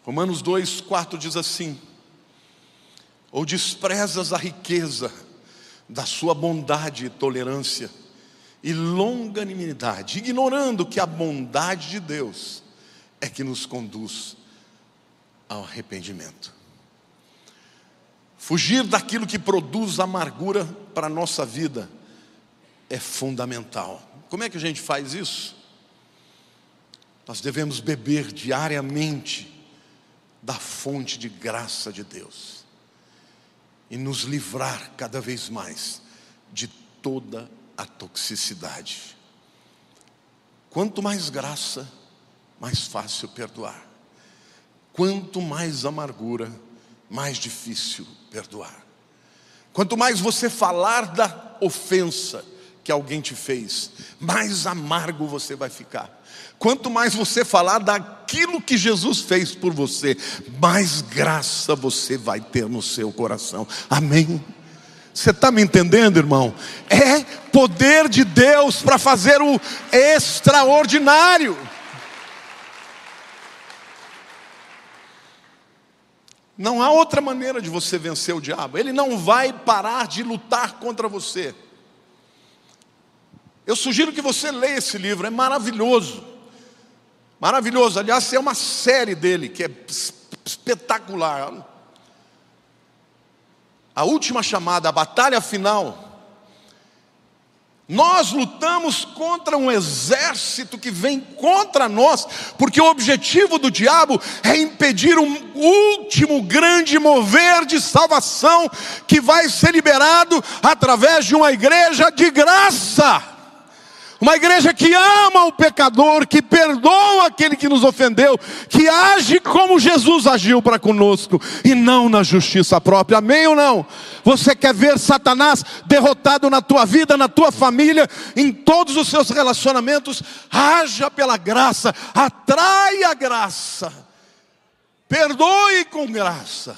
Romanos 2:4 diz assim: ou desprezas a riqueza da sua bondade e tolerância e longanimidade, ignorando que a bondade de Deus é que nos conduz ao arrependimento. Fugir daquilo que produz amargura para a nossa vida é fundamental. Como é que a gente faz isso? Nós devemos beber diariamente da fonte de graça de Deus e nos livrar cada vez mais de toda a toxicidade. Quanto mais graça, mais fácil perdoar. Quanto mais amargura, mais difícil perdoar. Quanto mais você falar da ofensa que alguém te fez, mais amargo você vai ficar. Quanto mais você falar daquilo que Jesus fez por você, mais graça você vai ter no seu coração. Amém? Você está me entendendo, irmão? É poder de Deus para fazer o extraordinário. Não há outra maneira de você vencer o diabo. Ele não vai parar de lutar contra você. Eu sugiro que você leia esse livro, é maravilhoso. Maravilhoso, aliás, é uma série dele que é espetacular. A última chamada, a batalha final. Nós lutamos contra um exército que vem contra nós, porque o objetivo do diabo é impedir o último grande mover de salvação que vai ser liberado através de uma igreja de graça. Uma igreja que ama o pecador, que perdoa aquele que nos ofendeu, que age como Jesus agiu para conosco, e não na justiça própria. Amém ou não? Você quer ver Satanás derrotado na tua vida, na tua família, em todos os seus relacionamentos? Haja pela graça, atraia a graça, perdoe com graça,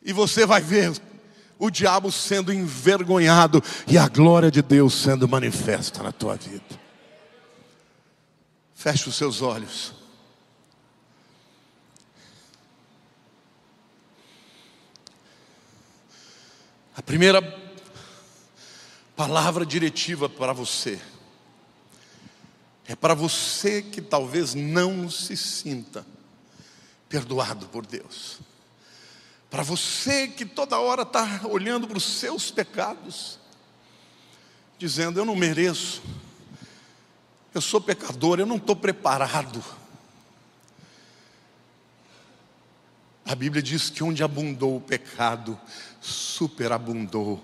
e você vai ver o diabo sendo envergonhado e a glória de Deus sendo manifesta na tua vida. Feche os seus olhos. A primeira palavra diretiva para você é para você que talvez não se sinta perdoado por Deus, para você que toda hora está olhando para os seus pecados, dizendo: eu não mereço, eu sou pecador, eu não estou preparado. A Bíblia diz que onde abundou o pecado, superabundou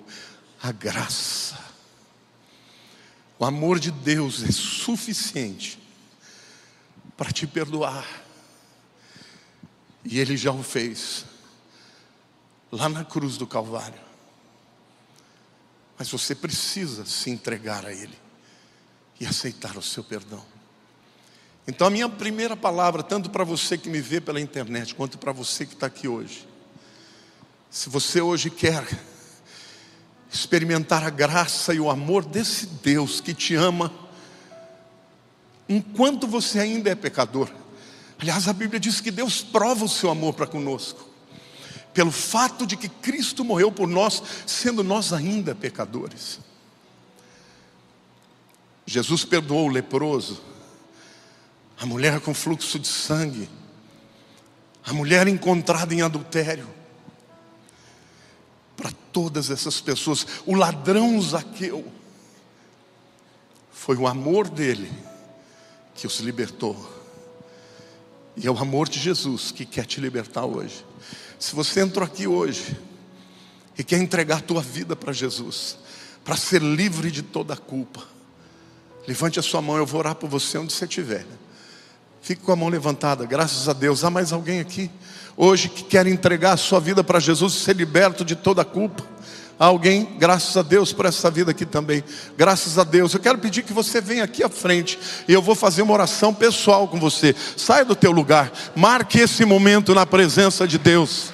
a graça. O amor de Deus é suficiente para te perdoar, e Ele já o fez lá na cruz do Calvário. Mas você precisa se entregar a Ele e aceitar o seu perdão. Então a minha primeira palavra, tanto para você que me vê pela internet, quanto para você que está aqui hoje: se você hoje quer experimentar a graça e o amor desse Deus que te ama enquanto você ainda é pecador. Aliás, a Bíblia diz que Deus prova o seu amor para conosco pelo fato de que Cristo morreu por nós, sendo nós ainda pecadores. Jesus perdoou o leproso, a mulher com fluxo de sangue, a mulher encontrada em adultério. Para todas essas pessoas, o ladrão Zaqueu, foi o amor dele que os libertou. E é o amor de Jesus que quer te libertar hoje. Se você entrou aqui hoje e quer entregar a tua vida para Jesus, para ser livre de toda a culpa, levante a sua mão, eu vou orar por você onde você estiver. Fique com a mão levantada, graças a Deus. Há mais alguém aqui hoje que quer entregar a sua vida para Jesus e ser liberto de toda a culpa? Há alguém? Graças a Deus por essa vida aqui também. Graças a Deus. Eu quero pedir que você venha aqui à frente e eu vou fazer uma oração pessoal com você. Saia do teu lugar, marque esse momento na presença de Deus.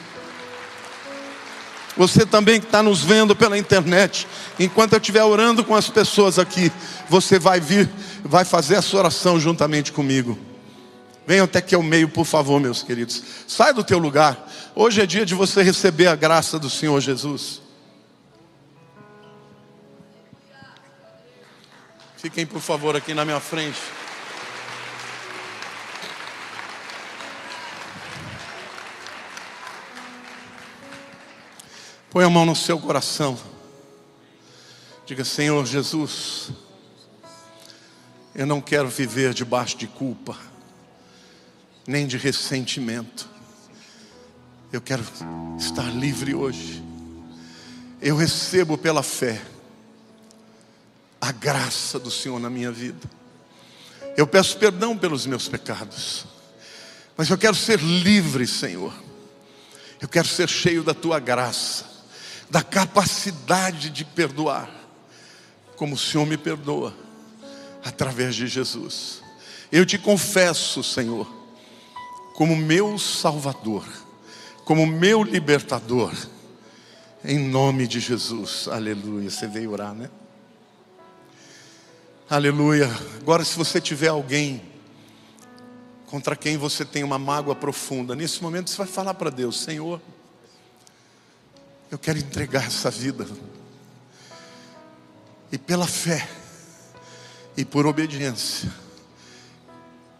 Você também que está nos vendo pela internet, enquanto eu estiver orando com as pessoas aqui, você vai vir, vai fazer essa oração juntamente comigo. Venham até aqui ao meio, por favor, meus queridos. Sai do teu lugar. Hoje é dia de você receber a graça do Senhor Jesus. Fiquem, por favor, aqui na minha frente. Põe a mão no seu coração. Diga: Senhor Jesus, eu não quero viver debaixo de culpa, nem de ressentimento. Eu quero estar livre hoje. Eu recebo pela fé a graça do Senhor na minha vida. Eu peço perdão pelos meus pecados, mas eu quero ser livre, Senhor. Eu quero ser cheio da Tua graça, da capacidade de perdoar, como o Senhor me perdoa, através de Jesus. Eu te confesso, Senhor, como meu Salvador, como meu Libertador, em nome de Jesus. Aleluia. Você veio orar, né? Aleluia. Agora, se você tiver alguém contra quem você tem uma mágoa profunda, nesse momento você vai falar para Deus: Senhor, eu quero entregar essa vida, e pela fé e por obediência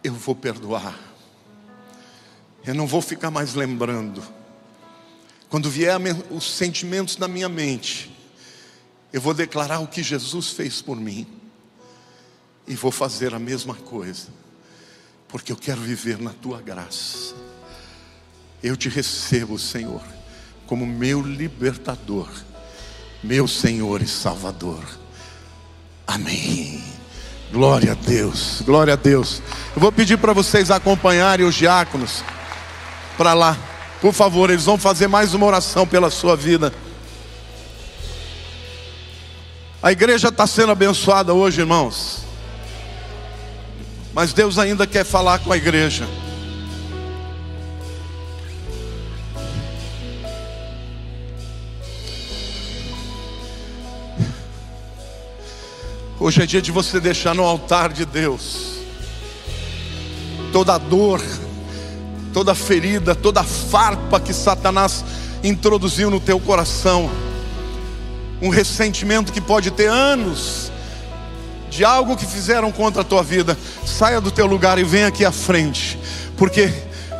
eu vou perdoar. Eu não vou ficar mais lembrando. Quando vier os sentimentos na minha mente, eu vou declarar o que Jesus fez por mim e vou fazer a mesma coisa, porque eu quero viver na Tua graça. Eu te recebo, Senhor, como meu Libertador, meu Senhor e Salvador. Amém. Glória a Deus, glória a Deus. Eu vou pedir para vocês acompanharem os diáconos para lá, por favor. Eles vão fazer mais uma oração pela sua vida. A igreja está sendo abençoada hoje, irmãos, mas Deus ainda quer falar com a igreja. Hoje é dia de você deixar no altar de Deus toda a dor, toda a ferida, toda a farpa que Satanás introduziu no teu coração. um ressentimento que pode ter anos, de algo que fizeram contra a tua vida, saia do teu lugar e venha aqui à frente, porque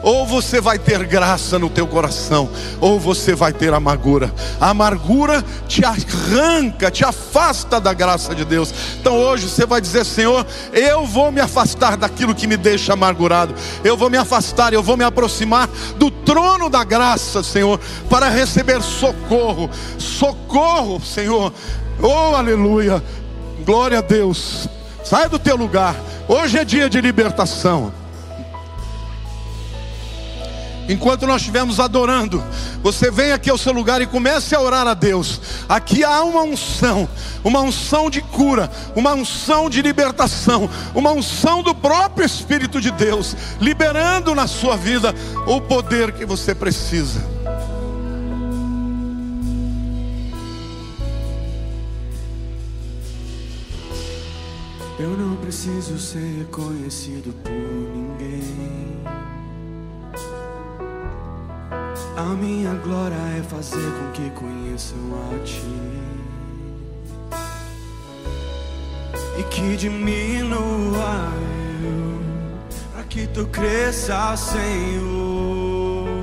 ou você vai ter graça no teu coração, ou você vai ter amargura. A amargura te arranca, te afasta da graça de Deus. Então hoje você vai dizer: Senhor, eu vou me afastar daquilo que me deixa amargurado. Eu vou me afastar, eu vou me aproximar do trono da graça, Senhor, para receber socorro. Socorro, Senhor. Oh, aleluia. Glória a Deus. Sai do teu lugar. Hoje é dia de libertação. Enquanto nós estivermos adorando, você vem aqui ao seu lugar e comece a orar a Deus. Aqui há uma unção de cura, uma unção de libertação, uma unção do próprio Espírito de Deus, liberando na sua vida o poder que você precisa. Eu não preciso ser reconhecido por ninguém. A minha glória é fazer com que conheçam a Ti e que diminua eu, para que Tu cresça, Senhor,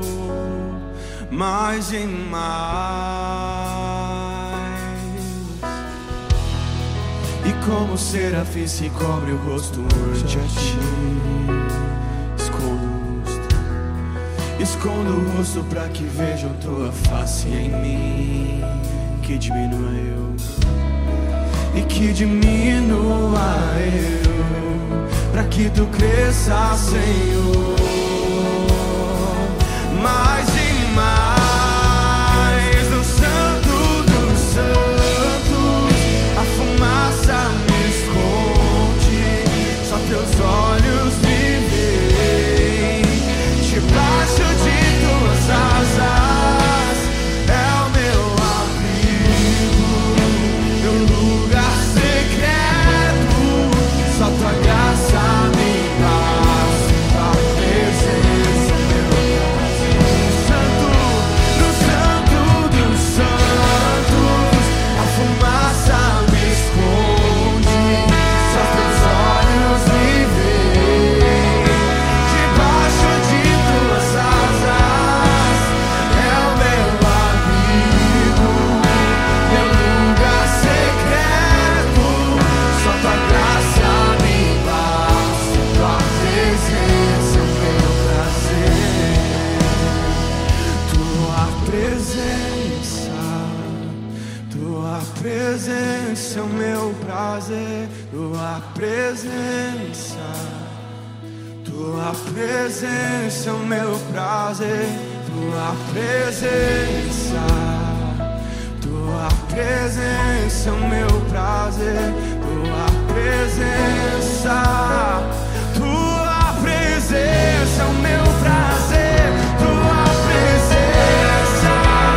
mais e mais. E como serafim se cobre o rosto ante a Ti, escondo o rosto pra que vejam Tua face em mim. Que diminua eu, e que diminua eu, pra que Tu cresça, Senhor, mais e mais. No santo dos santos a fumaça me esconde, só Teus olhos me veem. Debaixo de Tuas asas é o meu abrigo, meu lugar secreto. Só Tua graça me faz a presença no santo dos santos. A fumaça me esconde, só Teus olhos me veem. Debaixo de presença é o meu prazer, Tua presença. Tua presença é o meu prazer, Tua presença. Tua presença é o meu prazer, Tua presença. Tua presença é o meu prazer, Tua presença. Tua presença.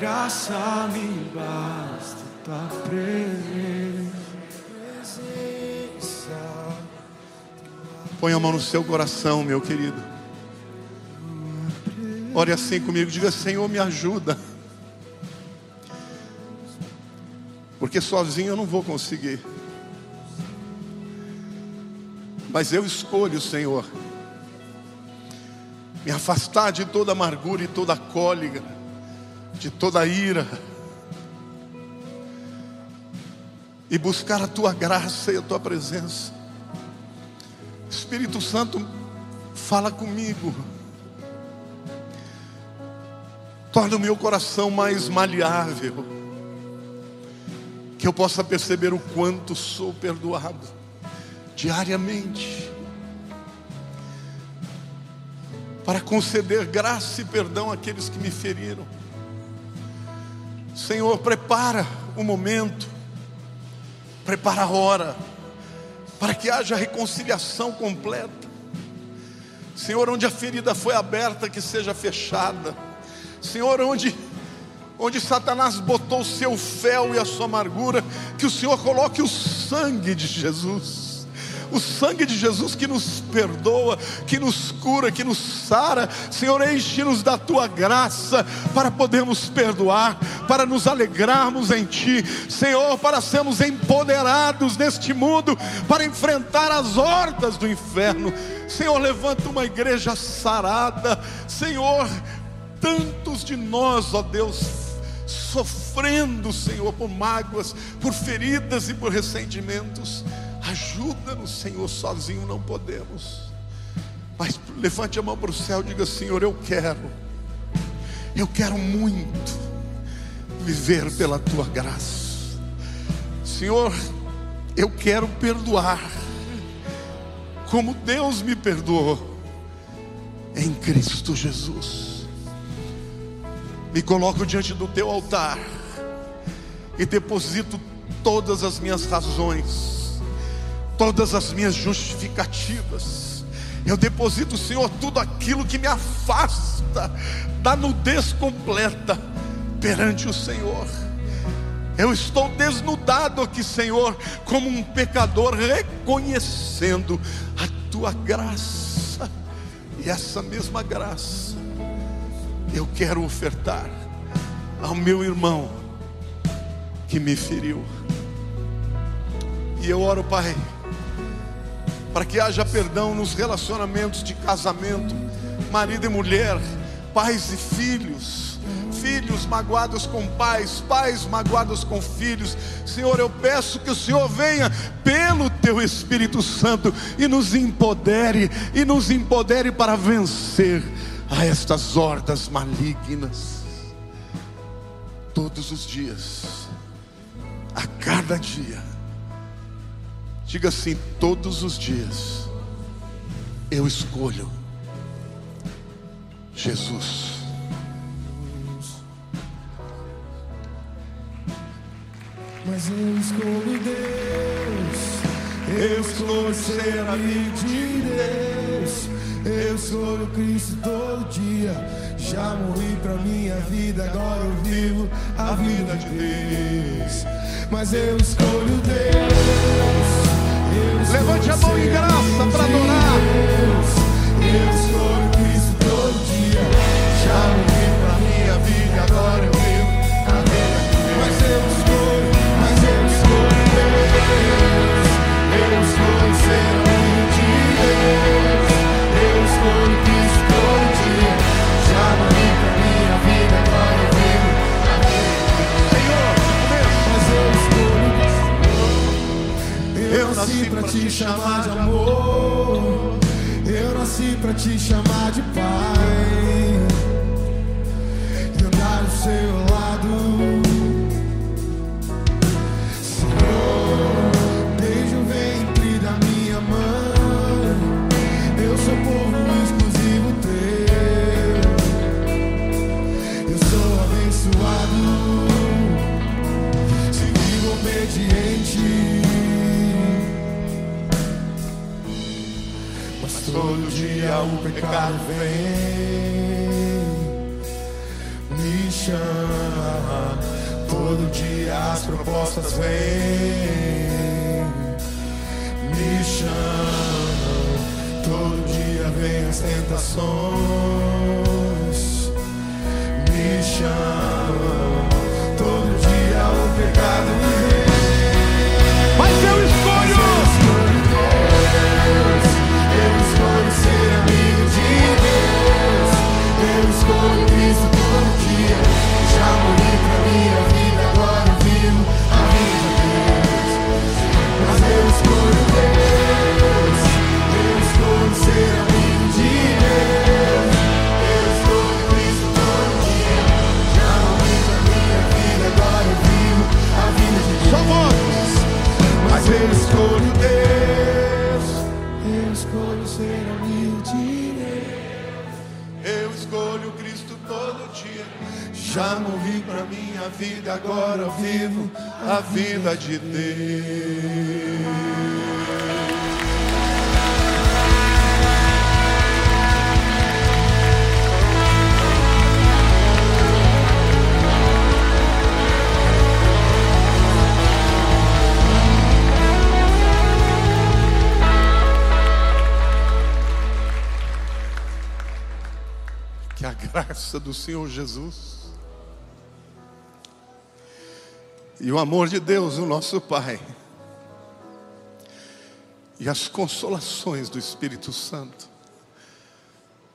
Graça me basta, Tua presença. Põe a mão no seu coração, meu querido. Ore assim comigo, diga: Senhor, me ajuda. porque sozinho eu não vou conseguir. Mas eu escolho, Senhor, me afastar de toda amargura e toda cólica, de toda ira, e buscar a Tua graça e a Tua presença. Espírito Santo, fala comigo. Torna o meu coração mais maleável, que eu possa perceber o quanto sou perdoado diariamente, para conceder graça e perdão àqueles que me feriram. Senhor, prepara o momento, prepara a hora, para que haja reconciliação completa. Senhor, onde a ferida foi aberta, que seja fechada. Senhor, onde Satanás botou o seu fel e a sua amargura, que o Senhor coloque o sangue de Jesus. O sangue de Jesus que nos perdoa, que nos cura, que nos sara. Senhor, enche-nos da Tua graça para podermos perdoar, para nos alegrarmos em Ti. Senhor, para sermos empoderados neste mundo, para enfrentar as hordas do inferno. Senhor, levanta uma igreja sarada. Senhor, tantos de nós, ó Deus, sofrendo, Senhor, por mágoas, por feridas e por ressentimentos. Ajuda-nos, Senhor, sozinho não podemos. Mas levante a mão para o céu e diga: Senhor, eu quero muito viver pela Tua graça. Senhor, eu quero perdoar, como Deus me perdoou, em Cristo Jesus. Me coloco diante do Teu altar e deposito todas as minhas razões, todas as minhas justificativas. Eu deposito, Senhor, tudo aquilo que me afasta da nudez completa perante o Senhor. Eu estou desnudado aqui, Senhor, como um pecador, reconhecendo a Tua graça, e essa mesma graça eu quero ofertar ao meu irmão que me feriu. E eu oro, Pai, para que haja perdão nos relacionamentos de casamento, marido e mulher, pais e filhos, filhos magoados com pais, pais magoados com filhos. Senhor, eu peço que o Senhor venha pelo Teu Espírito Santo e nos empodere para vencer a estas hordas malignas, todos os dias, a cada dia. Diga assim: todos os dias eu escolho Jesus. Mas eu escolho Deus, eu escolho ser amigo de Deus. Eu escolho Cristo todo dia. Já morri pra minha vida, agora eu vivo a vida de Deus. Mas eu escolho Deus. Levante a mão em graça pra adorar. Eu escolho Cristo todo dia. Já morri pra minha vida, agora eu vivo a vida de Deus. Mas eu escolho Deus. Eu escolho ser amigo de Deus. Eu escolho Cristo todo dia. Já morri pra minha vida, agora eu vivo a vida. Senhor, mas eu escolho. Eu nasci pra Te chamar de amor. Eu nasci pra Te chamar de Pai, e andar ao Seu lado. Senhor, desde o ventre da minha mãe, eu sou povo. Seguindo obediente. Mas todo dia o pecado vem, me chama. Todo dia as propostas vêm, me chama. Todo dia vem as tentações, me chama. Todo dia o pecado me vem. escolho Deus, eu escolho ser humilde. Eu escolho Cristo todo dia. Já morri pra minha vida, agora eu vivo a vida de Deus. Que a graça do Senhor Jesus e o amor de Deus, o nosso Pai, e as consolações do Espírito Santo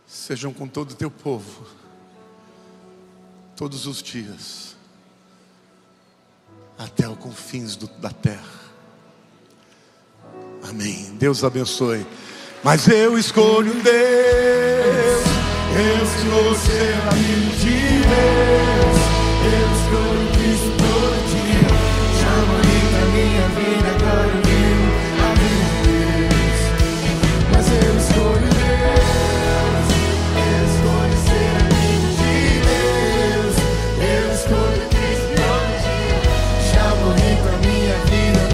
sejam com todo o teu povo, todos os dias, até os confins da terra. Amém. Deus abençoe. Mas eu escolho Deus. Eu estou sendo amigo de Deus. Eu estou